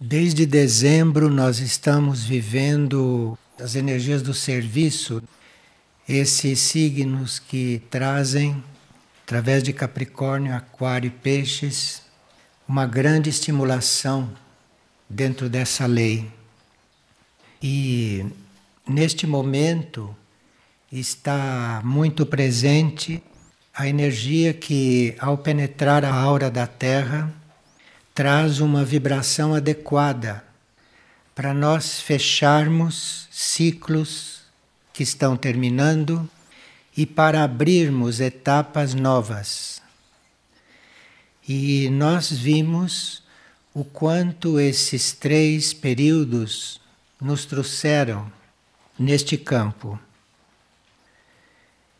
Desde dezembro nós estamos vivendo as energias do serviço, esses signos que trazem, através de Capricórnio, Aquário e Peixes, uma grande estimulação dentro dessa lei. E neste momento está muito presente a energia que, ao penetrar a aura da Terra, traz uma vibração adequada para nós fecharmos ciclos que estão terminando e para abrirmos etapas novas. E nós vimos o quanto esses três períodos nos trouxeram neste campo.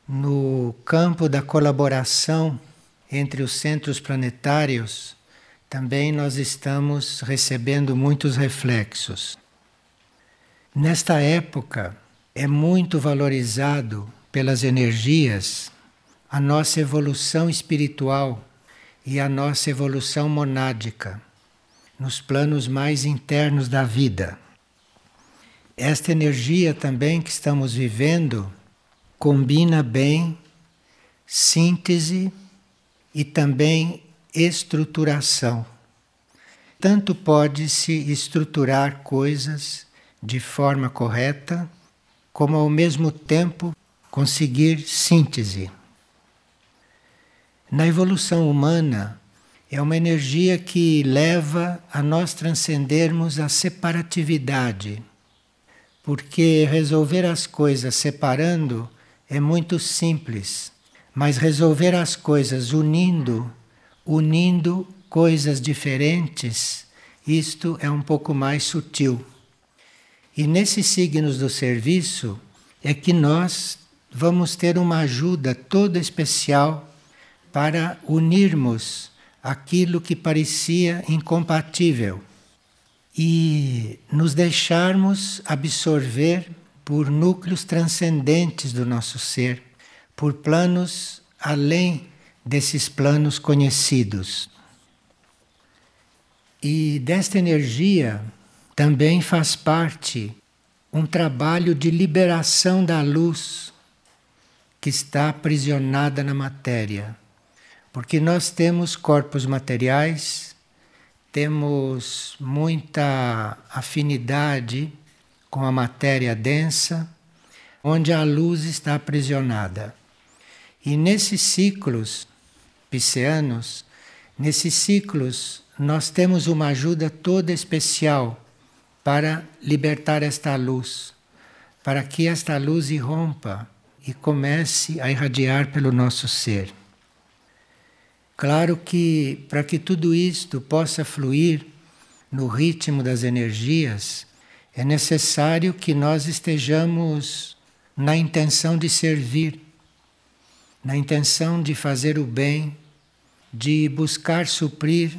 No campo da colaboração entre os centros planetários, também nós estamos recebendo muitos reflexos. Nesta época, é muito valorizado pelas energias a nossa evolução espiritual e a nossa evolução monádica, nos planos mais internos da vida. Esta energia também que estamos vivendo combina bem síntese e também estruturação. Tanto pode-se estruturar coisas de forma correta, como ao mesmo tempo conseguir síntese. Na evolução humana, é uma energia que leva a nós transcendermos a separatividade, porque resolver as coisas separando é muito simples, mas resolver as coisas unindo coisas diferentes, isto é um pouco mais sutil. E nesses signos do serviço é que nós vamos ter uma ajuda toda especial para unirmos aquilo que parecia incompatível e nos deixarmos absorver por núcleos transcendentes do nosso ser, por planos além desses planos conhecidos. E desta energia também faz parte um trabalho de liberação da luz que está aprisionada na matéria. Porque nós temos corpos materiais, temos muita afinidade com a matéria densa, onde a luz está aprisionada. E nesses ciclos pisceanos, nós temos uma ajuda toda especial para libertar esta luz, para que esta luz irrompa e comece a irradiar pelo nosso ser. Claro que, para que tudo isto possa fluir no ritmo das energias, é necessário que nós estejamos na intenção de servir, na intenção de fazer o bem, de buscar suprir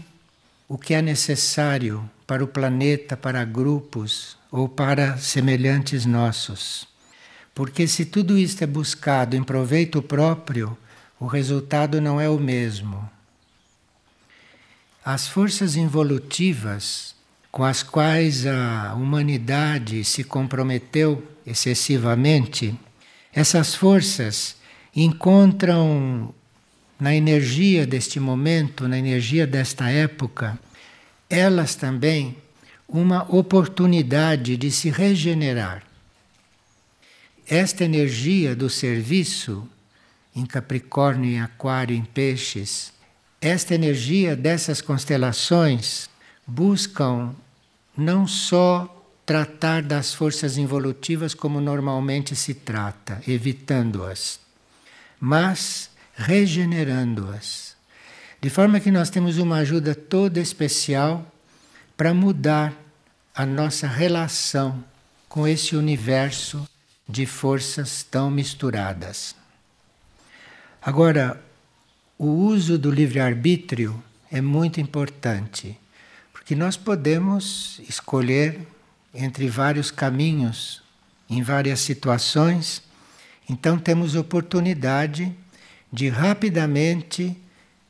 o que é necessário para o planeta, para grupos ou para semelhantes nossos. Porque se tudo isto é buscado em proveito próprio, o resultado não é o mesmo. As forças involutivas com as quais a humanidade se comprometeu excessivamente, essas forças encontram na energia deste momento, na energia desta época, elas também uma oportunidade de se regenerar. Esta energia do serviço em Capricórnio, em Aquário, em Peixes, esta energia dessas constelações buscam não só tratar das forças involutivas como normalmente se trata, evitando-as, mas regenerando-as. De forma que nós temos uma ajuda toda especial para mudar a nossa relação com esse universo de forças tão misturadas. Agora, o uso do livre-arbítrio é muito importante, porque nós podemos escolher entre vários caminhos, em várias situações, então temos oportunidade de rapidamente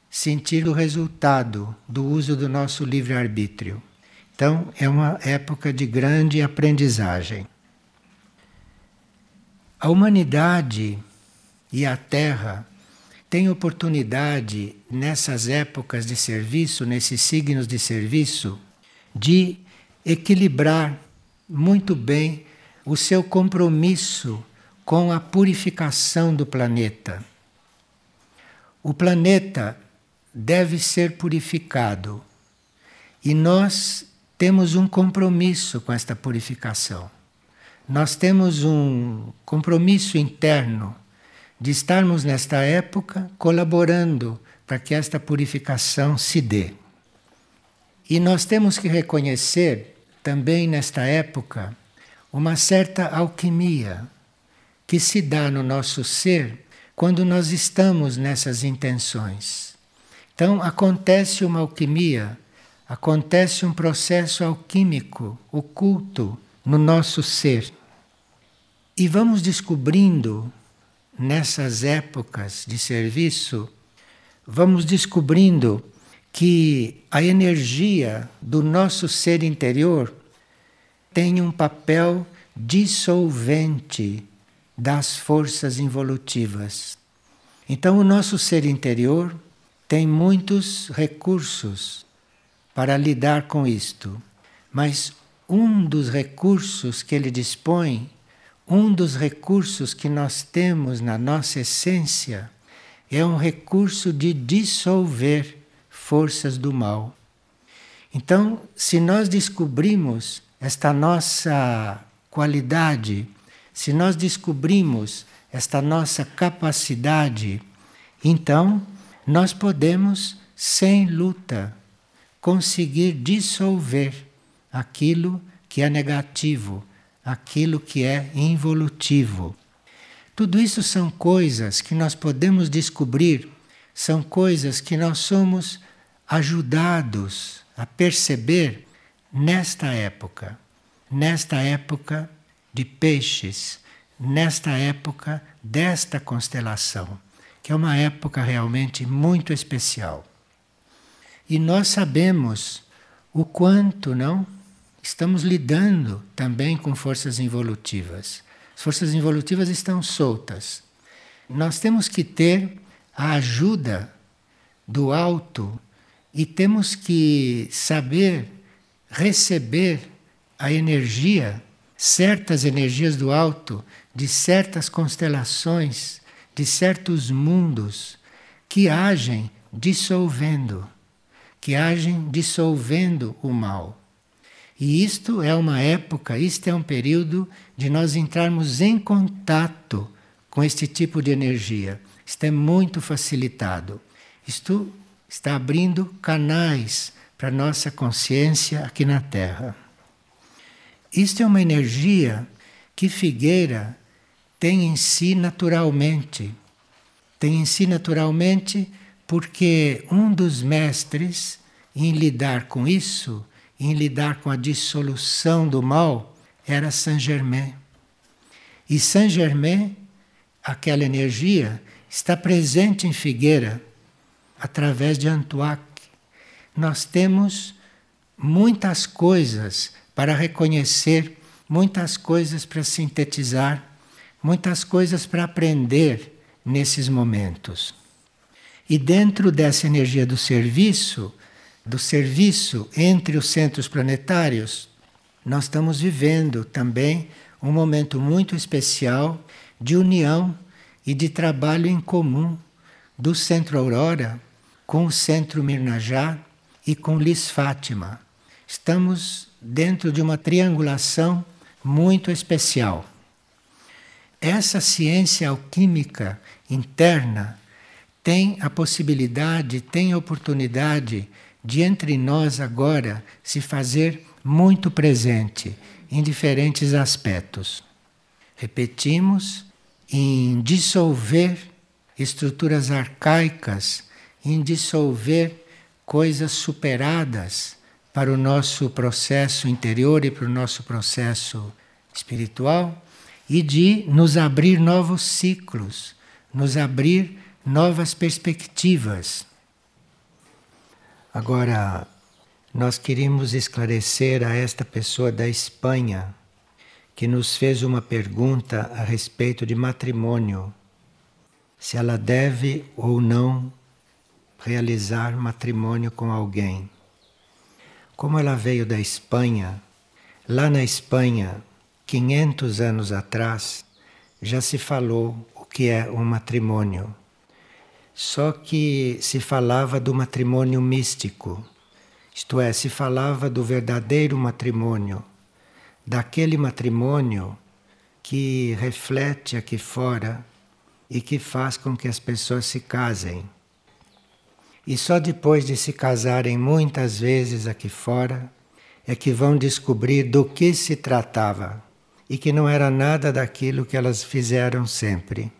sentir o resultado do uso do nosso livre-arbítrio. Então, é uma época de grande aprendizagem. A humanidade e a Terra têm oportunidade, nessas épocas de serviço, nesses signos de serviço, de equilibrar muito bem o seu compromisso com a purificação do planeta. O planeta deve ser purificado e nós temos um compromisso com esta purificação. Nós temos um compromisso interno de estarmos nesta época colaborando para que esta purificação se dê. E nós temos que reconhecer também nesta época uma certa alquimia que se dá no nosso ser quando nós estamos nessas intenções. Então acontece uma alquimia. Acontece um processo alquímico oculto no nosso ser. E vamos descobrindo, nessas épocas de serviço, vamos descobrindo que a energia do nosso ser interior tem um papel dissolvente das forças involutivas. Então, o nosso ser interior tem muitos recursos para lidar com isto. Mas um dos recursos que ele dispõe, um dos recursos que nós temos na nossa essência, é um recurso de dissolver forças do mal. Então, se nós descobrimos esta nossa qualidade, se nós descobrimos esta nossa capacidade, então nós podemos, sem luta, conseguir dissolver aquilo que é negativo, aquilo que é involutivo. Tudo isso são coisas que nós podemos descobrir, são coisas que nós somos ajudados a perceber nesta época de Peixes, nesta época desta constelação, que é uma época realmente muito especial. E nós sabemos o quanto, não? Estamos lidando também com forças involutivas. As forças involutivas estão soltas. Nós temos que ter a ajuda do alto e temos que saber receber a energia, certas energias do alto, de certas constelações, de certos mundos que agem dissolvendo. Que agem dissolvendo o mal. E isto é uma época, isto é um período de nós entrarmos em contato com este tipo de energia. Isto é muito facilitado. Isto está abrindo canais para a nossa consciência aqui na Terra. Isto é uma energia que Figueira tem em si naturalmente. Tem em si naturalmente porque um dos mestres em lidar com isso, em lidar com a dissolução do mal, era Saint Germain. E Saint Germain, aquela energia, está presente em Figueira, através de Antoac. Nós temos muitas coisas para reconhecer, muitas coisas para sintetizar, muitas coisas para aprender nesses momentos. E dentro dessa energia do serviço entre os centros planetários, nós estamos vivendo também um momento muito especial de união e de trabalho em comum do Centro Aurora com o Centro Mirnajá e com Lis Fátima. Estamos dentro de uma triangulação muito especial. Essa ciência alquímica interna tem a possibilidade, tem a oportunidade de entre nós agora se fazer muito presente em diferentes aspectos. Repetimos, em dissolver estruturas arcaicas, em dissolver coisas superadas para o nosso processo interior e para o nosso processo espiritual e de nos abrir novos ciclos, nos abrir novas perspectivas. Agora, Nós queríamos esclarecer a esta pessoa da Espanha, que nos fez uma pergunta a respeito de matrimônio, se ela deve ou não realizar matrimônio com alguém. Como ela veio da Espanha, lá na Espanha, 500 anos atrás, já se falou o que é um matrimônio. Só que se falava do matrimônio místico, isto é, se falava do verdadeiro matrimônio, daquele matrimônio que reflete aqui fora e que faz com que as pessoas se casem. E só depois de se casarem muitas vezes aqui fora é que vão descobrir do que se tratava e que não era nada daquilo que elas fizeram sempre.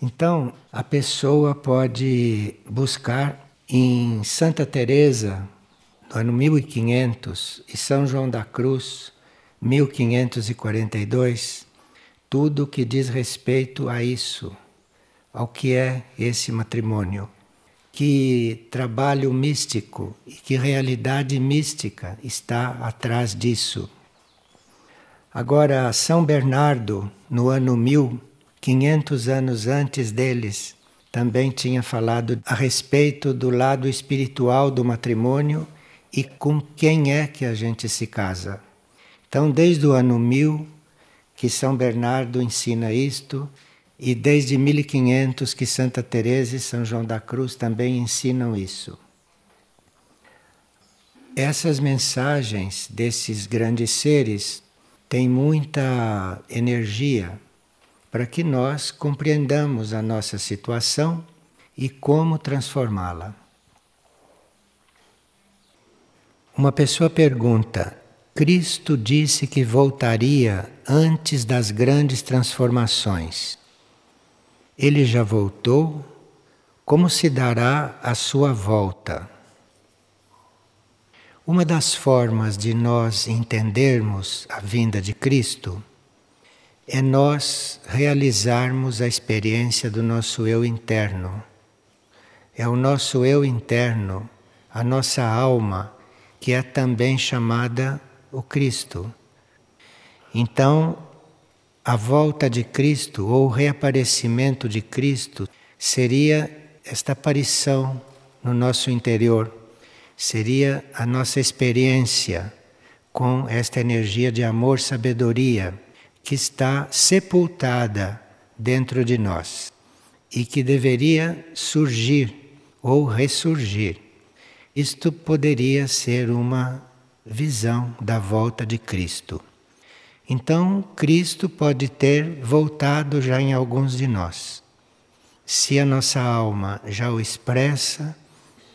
Então, a pessoa pode buscar em Santa Teresa, no ano 1500, e São João da Cruz, 1542, tudo o que diz respeito a isso, ao que é esse matrimônio. Que trabalho místico e que realidade mística está atrás disso. Agora, São Bernardo, no ano 1000, 500 anos antes deles, também tinha falado a respeito do lado espiritual do matrimônio e com quem é que a gente se casa. Então, desde o ano 1000 que São Bernardo ensina isto, e desde 1500 que Santa Teresa e São João da Cruz também ensinam isso. Essas mensagens desses grandes seres têm muita energia para que nós compreendamos a nossa situação e como transformá-la. Uma pessoa pergunta: Cristo disse que voltaria antes das grandes transformações. Ele já voltou, como se dará a sua volta? Uma das formas de nós entendermos a vinda de Cristo é nós realizarmos a experiência do nosso eu interno. É o nosso eu interno, a nossa alma, que é também chamada o Cristo. Então, a volta de Cristo, ou o reaparecimento de Cristo, seria esta aparição no nosso interior, seria a nossa experiência com esta energia de amor-sabedoria que está sepultada dentro de nós e que deveria surgir ou ressurgir. Isto poderia ser uma visão da volta de Cristo. Então, Cristo pode ter voltado já em alguns de nós. Se a nossa alma já o expressa,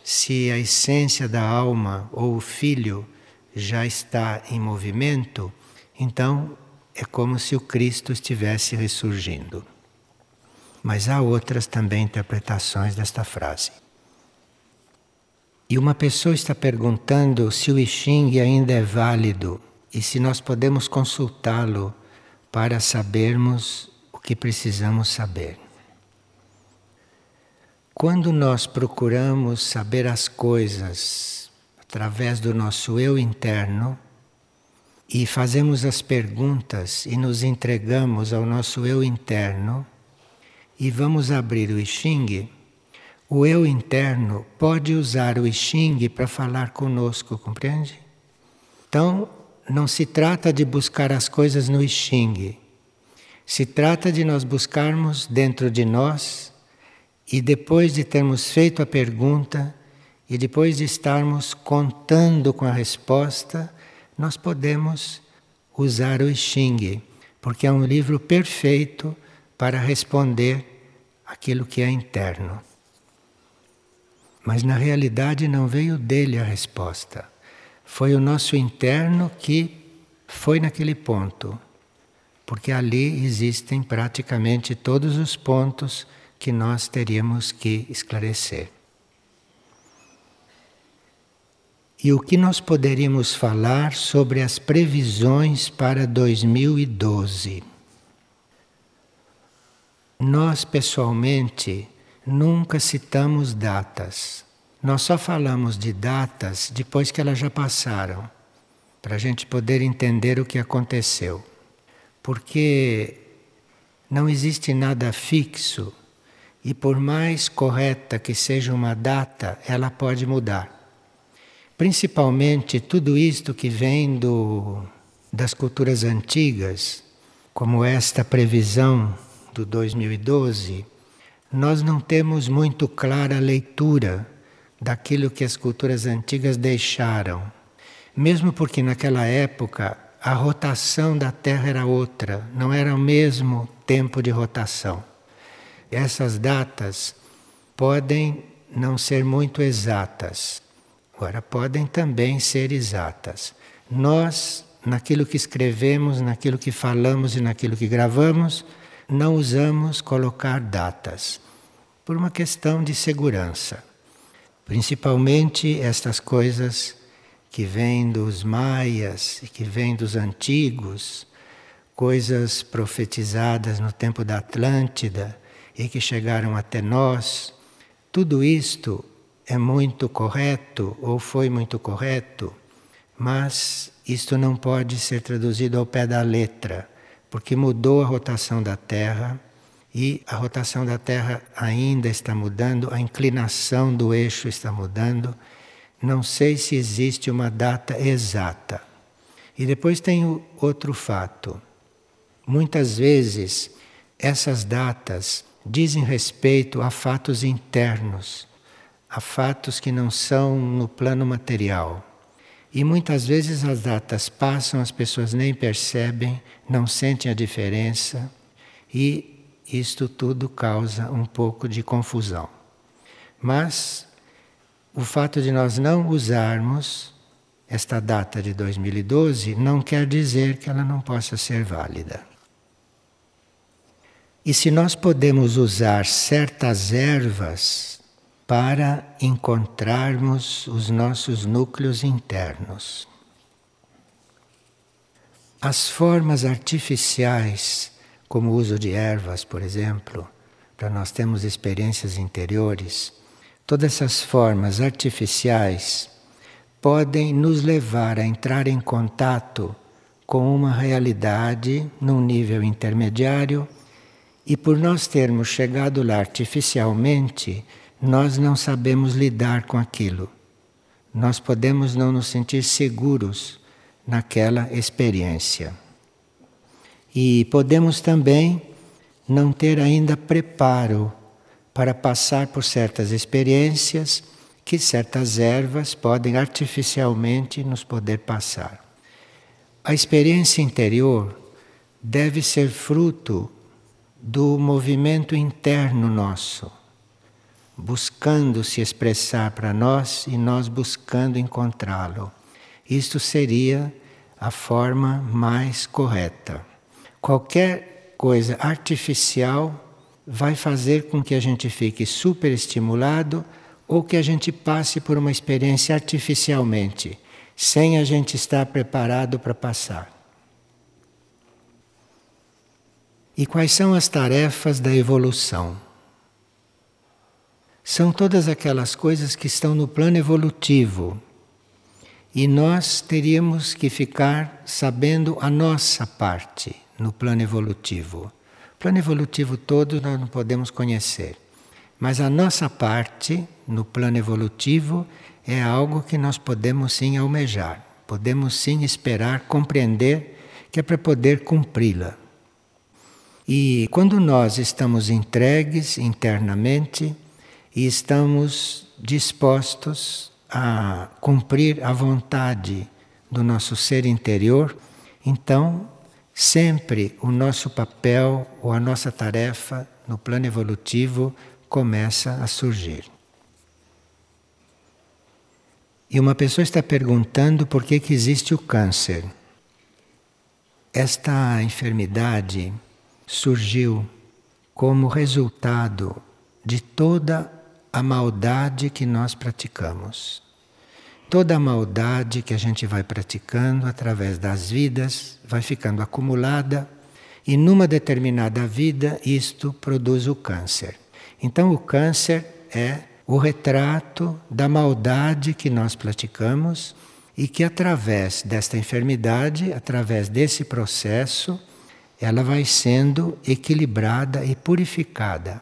se a essência da alma ou o Filho já está em movimento, então é como se o Cristo estivesse ressurgindo. Mas há outras também interpretações desta frase. E uma pessoa está perguntando se o I Ching ainda é válido e se nós podemos consultá-lo para sabermos o que precisamos saber. Quando nós procuramos saber as coisas através do nosso eu interno e fazemos as perguntas e nos entregamos ao nosso eu interno e vamos abrir o I Ching, o eu interno pode usar o I Ching para falar conosco, compreende? Então, não se trata de buscar as coisas no I Ching. Se trata de nós buscarmos dentro de nós e depois de termos feito a pergunta e depois de estarmos contando com a resposta, nós podemos usar o I Ching, porque é um livro perfeito para responder aquilo que é interno. Mas na realidade não veio dele a resposta. Foi o nosso interno que foi naquele ponto, porque ali existem praticamente todos os pontos que nós teríamos que esclarecer. E o que nós poderíamos falar sobre as previsões para 2012? Nós, pessoalmente, nunca citamos datas. Nós só falamos de datas depois que elas já passaram, para a gente poder entender o que aconteceu. Porque não existe nada fixo e por mais correta que seja uma data, ela pode mudar. Principalmente tudo isto que vem das culturas antigas, como esta previsão do 2012, nós não temos muito clara a leitura daquilo que as culturas antigas deixaram. Mesmo porque naquela época a rotação da Terra era outra, não era o mesmo tempo de rotação. Essas datas podem não ser muito exatas, agora podem também ser exatas. Nós, naquilo que escrevemos, naquilo que falamos e naquilo que gravamos, não usamos colocar datas, por uma questão de segurança. Principalmente estas coisas que vêm dos maias e que vêm dos antigos, coisas profetizadas no tempo da Atlântida e que chegaram até nós. Tudo isto é muito correto ou foi muito correto, mas isto não pode ser traduzido ao pé da letra, porque mudou a rotação da Terra. E a rotação da Terra ainda está mudando, a inclinação do eixo está mudando. Não sei se existe uma data exata. E depois tem outro fato. Muitas vezes essas datas dizem respeito a fatos internos, a fatos que não são no plano material. E muitas vezes as datas passam, as pessoas nem percebem, não sentem a diferença e isto tudo causa um pouco de confusão. Mas o fato de nós não usarmos esta data de 2012 não quer dizer que ela não possa ser válida. E se nós podemos usar certas ervas para encontrarmos os nossos núcleos internos? As formas artificiais, como o uso de ervas, por exemplo, para nós termos experiências interiores, todas essas formas artificiais podem nos levar a entrar em contato com uma realidade num nível intermediário e por nós termos chegado lá artificialmente, nós não sabemos lidar com aquilo. Nós podemos não nos sentir seguros naquela experiência. E podemos também não ter ainda preparo para passar por certas experiências que certas ervas podem artificialmente nos poder passar. A experiência interior deve ser fruto do movimento interno nosso, buscando se expressar para nós e nós buscando encontrá-lo. Isto seria a forma mais correta. Qualquer coisa artificial vai fazer com que a gente fique superestimulado ou que a gente passe por uma experiência artificialmente, sem a gente estar preparado para passar. E quais são as tarefas da evolução? São todas aquelas coisas que estão no plano evolutivo. E nós teríamos que ficar sabendo a nossa parte no plano evolutivo. O plano evolutivo todo nós não podemos conhecer, mas a nossa parte no plano evolutivo é algo que nós podemos sim almejar, podemos sim esperar, compreender, que é para poder cumpri-la. E quando nós estamos entregues internamente e estamos dispostos a cumprir a vontade do nosso ser interior, então sempre o nosso papel ou a nossa tarefa no plano evolutivo começa a surgir. E uma pessoa está perguntando por que existe o câncer. Esta enfermidade surgiu como resultado de toda a maldade que nós praticamos. Toda a maldade que a gente vai praticando através das vidas vai ficando acumulada e numa determinada vida isto produz o câncer. Então o câncer é o retrato da maldade que nós praticamos e que através desta enfermidade, através desse processo, ela vai sendo equilibrada e purificada.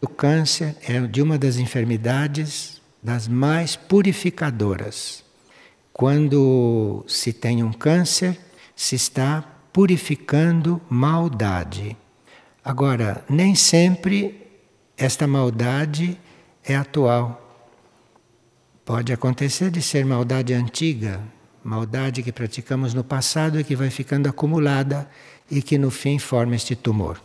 O câncer é de uma das enfermidades das mais purificadoras. Quando se tem um câncer, se está purificando maldade. Agora, nem sempre esta maldade é atual. Pode acontecer de ser maldade antiga, maldade que praticamos no passado e que vai ficando acumulada e que no fim forma este tumor.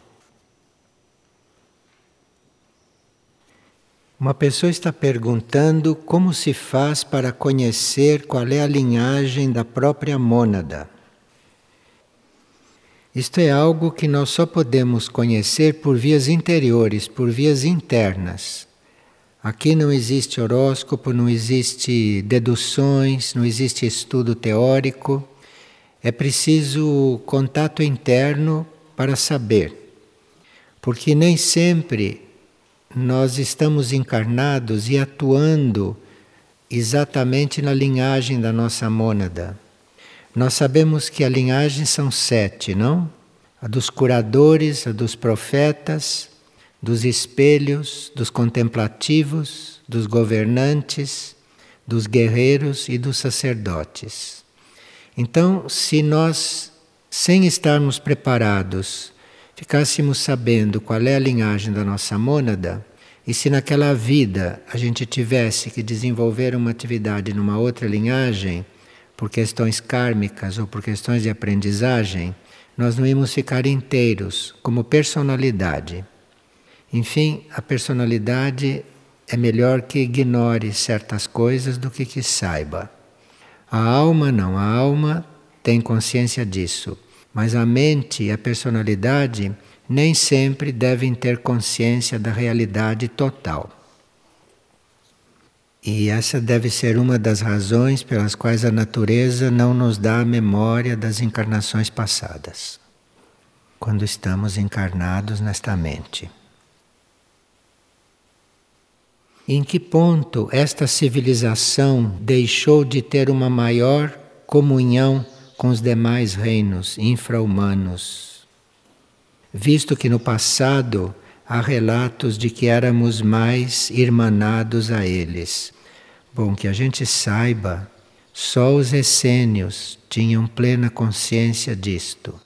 Uma pessoa está perguntando como se faz para conhecer qual é a linhagem da própria mônada. Isto é algo que nós só podemos conhecer por vias interiores, por vias internas. Aqui não existe horóscopo, não existe deduções, não existe estudo teórico. É preciso contato interno para saber. Porque nem sempre nós estamos encarnados e atuando exatamente na linhagem da nossa mônada. Nós sabemos que a linhagem são 7, não? A dos curadores, a dos profetas, dos espelhos, dos contemplativos, dos governantes, dos guerreiros e dos sacerdotes. Então, se nós, sem estarmos preparados, ficássemos sabendo qual é a linhagem da nossa mônada, e se naquela vida a gente tivesse que desenvolver uma atividade numa outra linhagem, por questões kármicas ou por questões de aprendizagem, nós não íamos ficar inteiros como personalidade. Enfim, a personalidade é melhor que ignore certas coisas do que saiba. A alma não, a alma tem consciência disso, mas a mente e a personalidade nem sempre devem ter consciência da realidade total. E essa deve ser uma das razões pelas quais a natureza não nos dá a memória das encarnações passadas, quando estamos encarnados nesta mente. Em que ponto esta civilização deixou de ter uma maior comunhão com os demais reinos infra-humanos? Visto que no passado há relatos de que éramos mais irmanados a eles. Bom, que a gente saiba, só os essênios tinham plena consciência disto.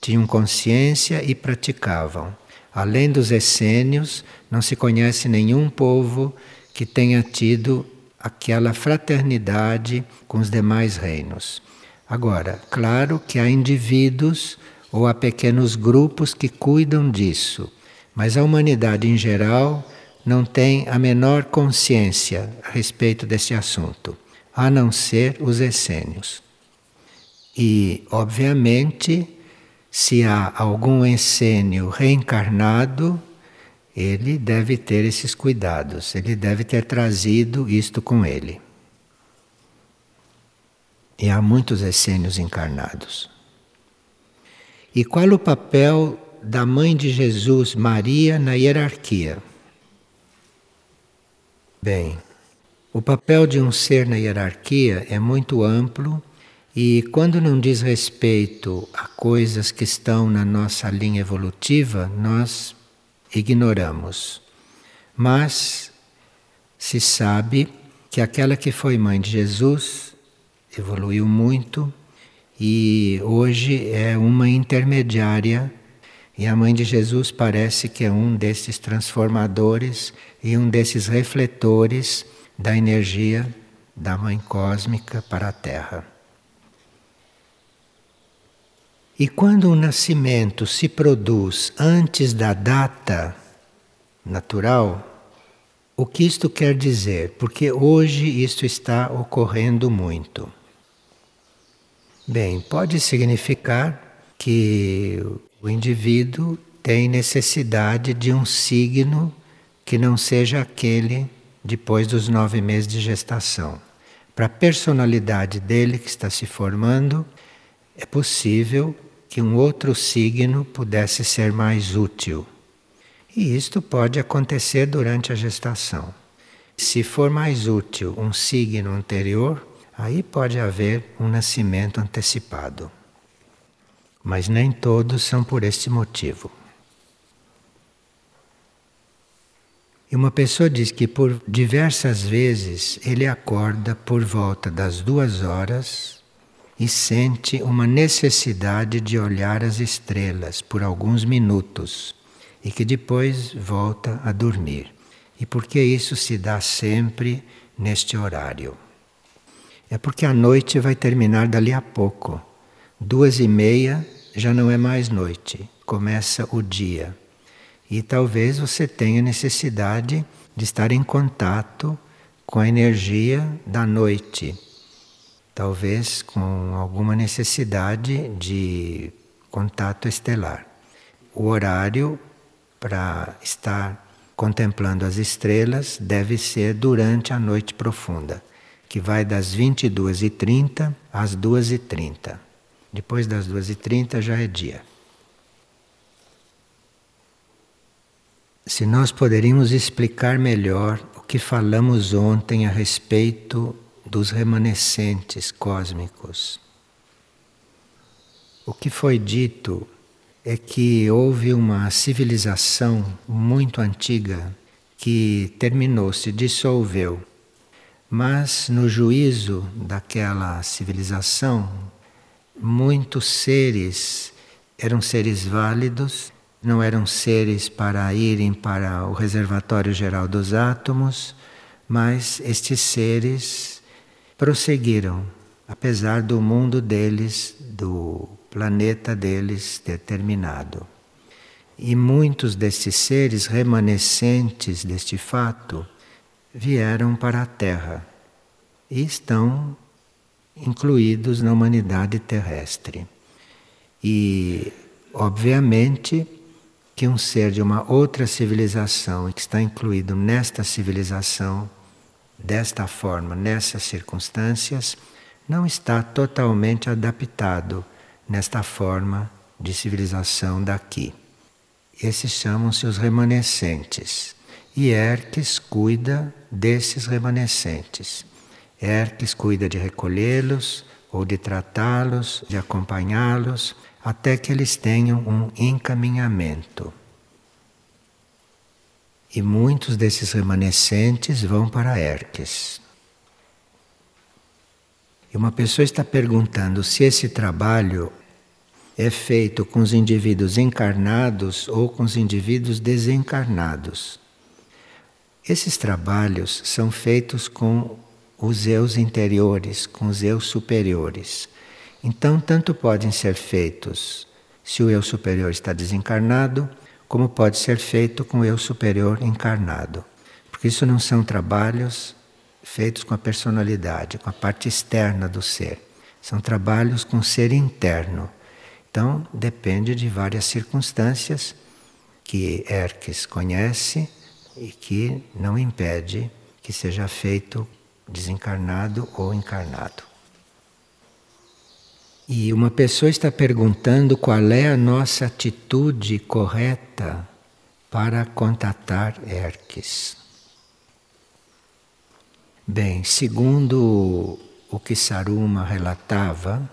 Tinham consciência e praticavam. Além dos essênios, não se conhece nenhum povo que tenha tido aquela fraternidade com os demais reinos. Agora, claro que há indivíduos ou há pequenos grupos que cuidam disso, mas a humanidade em geral não tem a menor consciência a respeito desse assunto, a não ser os essênios. E, obviamente, se há algum essênio reencarnado, ele deve ter esses cuidados, ele deve ter trazido isto com ele. E há muitos essênios encarnados. E qual o papel da mãe de Jesus, Maria, na hierarquia? Bem, o papel de um ser na hierarquia é muito amplo. E quando não diz respeito a coisas que estão na nossa linha evolutiva, nós ignoramos. Mas se sabe que aquela que foi mãe de Jesus evoluiu muito e hoje é uma intermediária. E a mãe de Jesus parece que é um desses transformadores e um desses refletores da energia da mãe cósmica para a Terra. E quando o nascimento se produz antes da data natural, o que isto quer dizer? Porque hoje isto está ocorrendo muito. Bem, pode significar que o indivíduo tem necessidade de um signo que não seja aquele depois dos 9 meses de gestação. Para a personalidade dele que está se formando, é possível que um outro signo pudesse ser mais útil. E isto pode acontecer durante a gestação. Se for mais útil um signo anterior, aí pode haver um nascimento antecipado. Mas nem todos são por este motivo. E uma pessoa diz que por diversas vezes ele acorda por volta das 2 horas e sente uma necessidade de olhar as estrelas por alguns minutos e que depois volta a dormir. E por que isso se dá sempre neste horário? É porque a noite vai terminar dali a pouco. 2:30 já não é mais noite, começa o dia. E talvez você tenha necessidade de estar em contato com a energia da noite. Talvez com alguma necessidade de contato estelar. O horário para estar contemplando as estrelas deve ser durante a noite profunda, que vai das 22:30 às 2:30. Depois das 2:30 já é dia. Se nós poderíamos explicar melhor o que falamos ontem a respeito dos remanescentes cósmicos. O que foi dito é que houve uma civilização muito antiga que terminou, se dissolveu. Mas no juízo daquela civilização, muitos seres eram seres válidos. Não eram seres para irem para o reservatório geral dos átomos, mas estes seres prosseguiram, apesar do mundo deles, do planeta deles ter terminado. E muitos destes seres remanescentes deste fato vieram para a Terra e estão incluídos na humanidade terrestre. E, obviamente, que um ser de uma outra civilização e que está incluído nesta civilização, desta forma, nessas circunstâncias, não está totalmente adaptado nesta forma de civilização daqui. Esses chamam-se os remanescentes. E Herkis cuida desses remanescentes. Herkis cuida de recolhê-los, ou de tratá-los, de acompanhá-los, até que eles tenham um encaminhamento. E muitos desses remanescentes vão para Erkes. E uma pessoa está perguntando se esse trabalho é feito com os indivíduos encarnados ou com os indivíduos desencarnados. Esses trabalhos são feitos com os eus interiores, com os eus superiores. Então, tanto podem ser feitos se o eu superior está desencarnado, como pode ser feito com o eu superior encarnado. Porque isso não são trabalhos feitos com a personalidade, com a parte externa do ser. São trabalhos com o ser interno. Então, depende de várias circunstâncias que Herkes conhece e que não impede que seja feito desencarnado ou encarnado. E uma pessoa está perguntando qual é a nossa atitude correta para contatar Herkis. Bem, segundo o que Saruma relatava,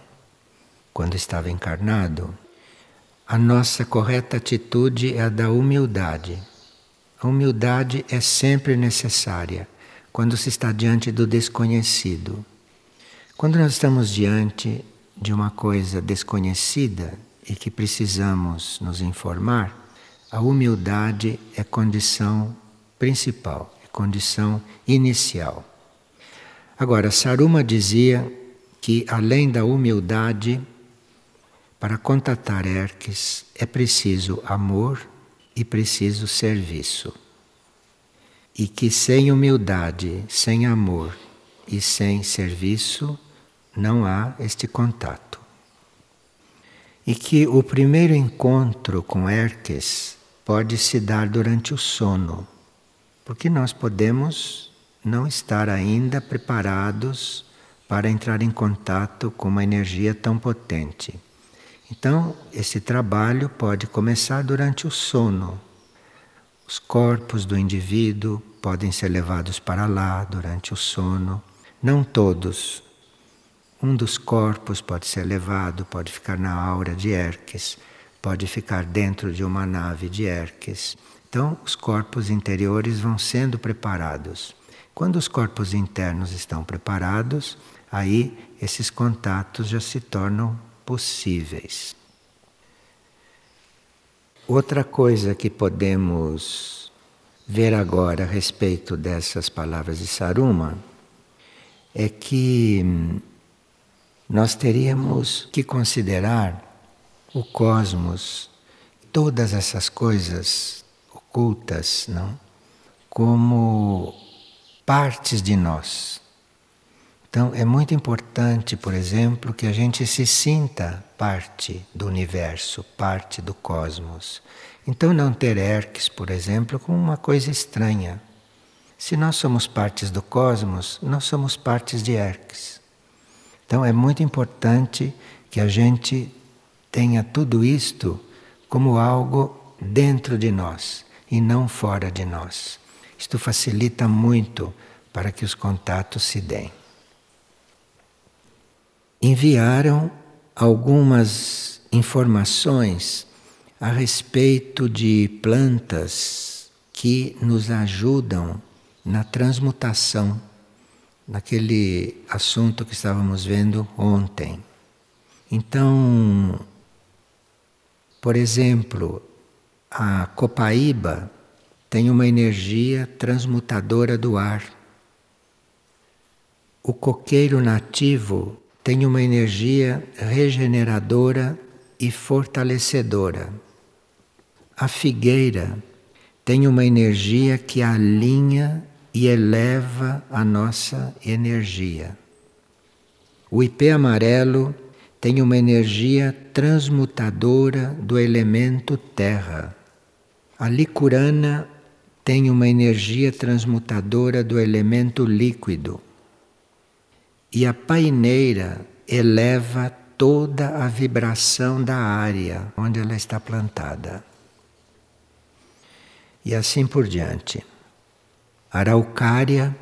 quando estava encarnado, a nossa correta atitude é a da humildade. A humildade é sempre necessária quando se está diante do desconhecido. Quando nós estamos diante de uma coisa desconhecida e que precisamos nos informar, a humildade é condição principal, é condição inicial. Agora, Saruma dizia que, além da humildade, para contatar Herkis é preciso amor e preciso serviço. E que sem humildade, sem amor e sem serviço, não há este contato. E que o primeiro encontro com Herkis pode se dar durante o sono, porque nós podemos não estar ainda preparados para entrar em contato com uma energia tão potente. Então, esse trabalho pode começar durante o sono. Os corpos do indivíduo podem ser levados para lá durante o sono. Não todos. Um dos corpos pode ser levado, pode ficar na aura de Herkis, pode ficar dentro de uma nave de Herkis. Então, os corpos interiores vão sendo preparados. Quando os corpos internos estão preparados, aí esses contatos já se tornam possíveis. Outra coisa que podemos ver agora a respeito dessas palavras de Saruma é que nós teríamos que considerar o cosmos, todas essas coisas ocultas, não? Como partes de nós. Então é muito importante, por exemplo, que a gente se sinta parte do universo, parte do cosmos. Então não ter Erques, por exemplo, como uma coisa estranha. Se nós somos partes do cosmos, nós somos partes de Erques. Então é muito importante que a gente tenha tudo isto como algo dentro de nós e não fora de nós. Isto facilita muito para que os contatos se deem. Enviaram algumas informações a respeito de plantas que nos ajudam na transmutação, naquele assunto que estávamos vendo ontem. Então, por exemplo, a copaíba tem uma energia transmutadora do ar. O coqueiro nativo tem uma energia regeneradora e fortalecedora. A figueira tem uma energia que alinha e eleva a nossa energia. O ipê amarelo tem uma energia transmutadora do elemento terra. A licurana tem uma energia transmutadora do elemento líquido. E a paineira eleva toda a vibração da área onde ela está plantada. E assim por diante. A araucária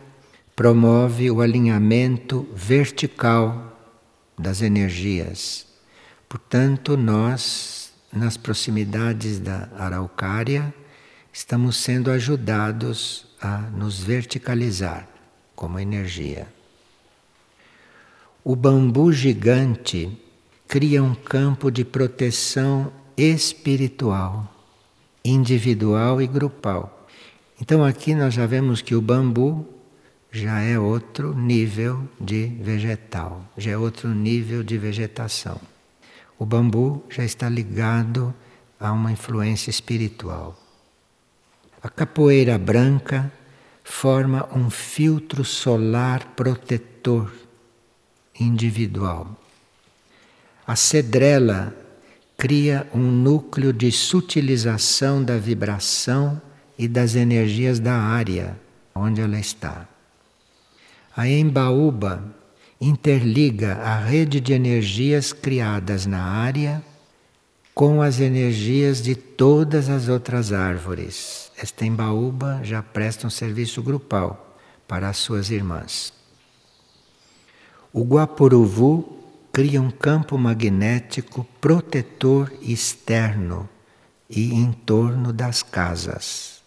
promove o alinhamento vertical das energias. Portanto, nós, nas proximidades da araucária, estamos sendo ajudados a nos verticalizar como energia. O bambu gigante cria um campo de proteção espiritual, individual e grupal. Então aqui nós já vemos que o bambu já é outro nível de vegetal, já é outro nível de vegetação. O bambu já está ligado a uma influência espiritual. A capoeira branca forma um filtro solar protetor individual. A cedrela cria um núcleo de sutilização da vibração e das energias da área onde ela está. A embaúba interliga a rede de energias criadas na área com as energias de todas as outras árvores. Esta embaúba já presta um serviço grupal para as suas irmãs. O guapuruvu cria um campo magnético protetor externo e em torno das casas.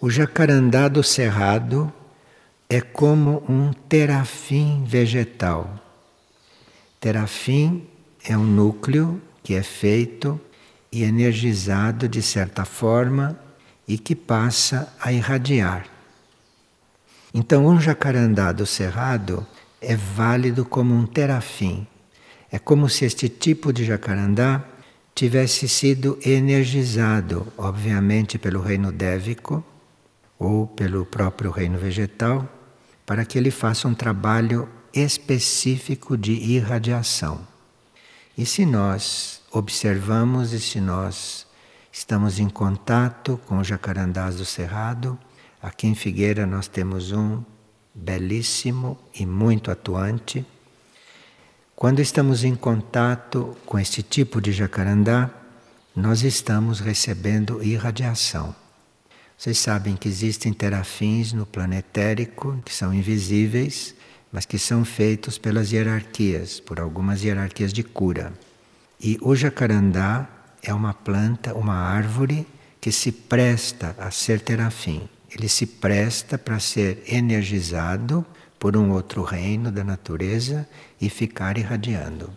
O jacarandá do cerrado é como um terafim vegetal. Terafim é um núcleo que é feito e energizado de certa forma e que passa a irradiar. Então, um jacarandá do cerrado é válido como um terafim. É como se este tipo de jacarandá tivesse sido energizado, obviamente, pelo reino dévico ou pelo próprio reino vegetal, para que ele faça um trabalho específico de irradiação. E se nós observamos e se nós estamos em contato com jacarandás do cerrado, aqui em Figueira nós temos um belíssimo e muito atuante. Quando estamos em contato com este tipo de jacarandá, nós estamos recebendo irradiação. Vocês sabem que existem terafins no plano etérico, que são invisíveis, mas que são feitos pelas hierarquias, por algumas hierarquias de cura. E o jacarandá é uma planta, uma árvore que se presta a ser terafim. Ele se presta para ser energizado por um outro reino da natureza e ficar irradiando.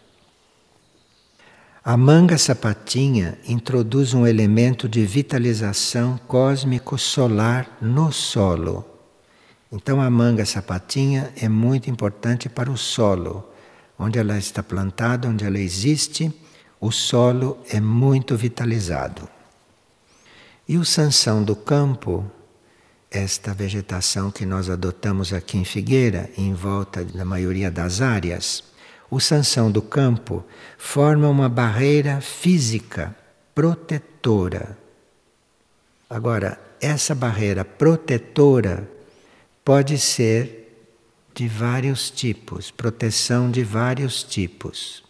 A manga sapatinha introduz um elemento de vitalização cósmico-solar no solo. Então a manga sapatinha é muito importante para o solo. Onde ela está plantada, onde ela existe, o solo é muito vitalizado. E o Sansão do campo, esta vegetação que nós adotamos aqui em Figueira, em volta da maioria das áreas, o Sansão do campo forma uma barreira física protetora. Agora, essa barreira protetora pode ser de vários tipos, proteção de vários tipos.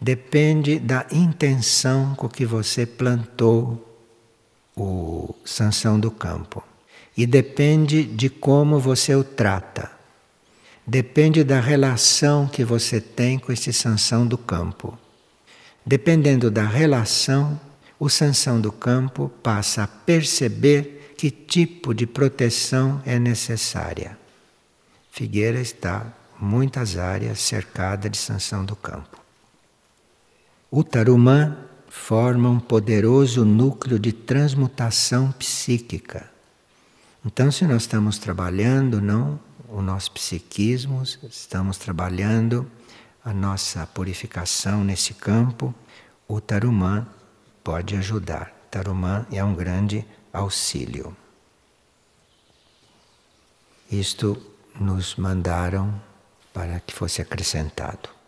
Depende da intenção com que você plantou o Sansão do campo. E depende de como você o trata. Depende da relação que você tem com este Sansão do campo. Dependendo da relação, o Sansão do campo passa a perceber que tipo de proteção é necessária. Figueira está, muitas áreas, cercada de Sansão do campo. O Tarumã forma um poderoso núcleo de transmutação psíquica. Então, se nós estamos trabalhando, não, o nosso psiquismo, estamos trabalhando a nossa purificação nesse campo, o Tarumã pode ajudar. Tarumã é um grande auxílio. Isto nos mandaram para que fosse acrescentado.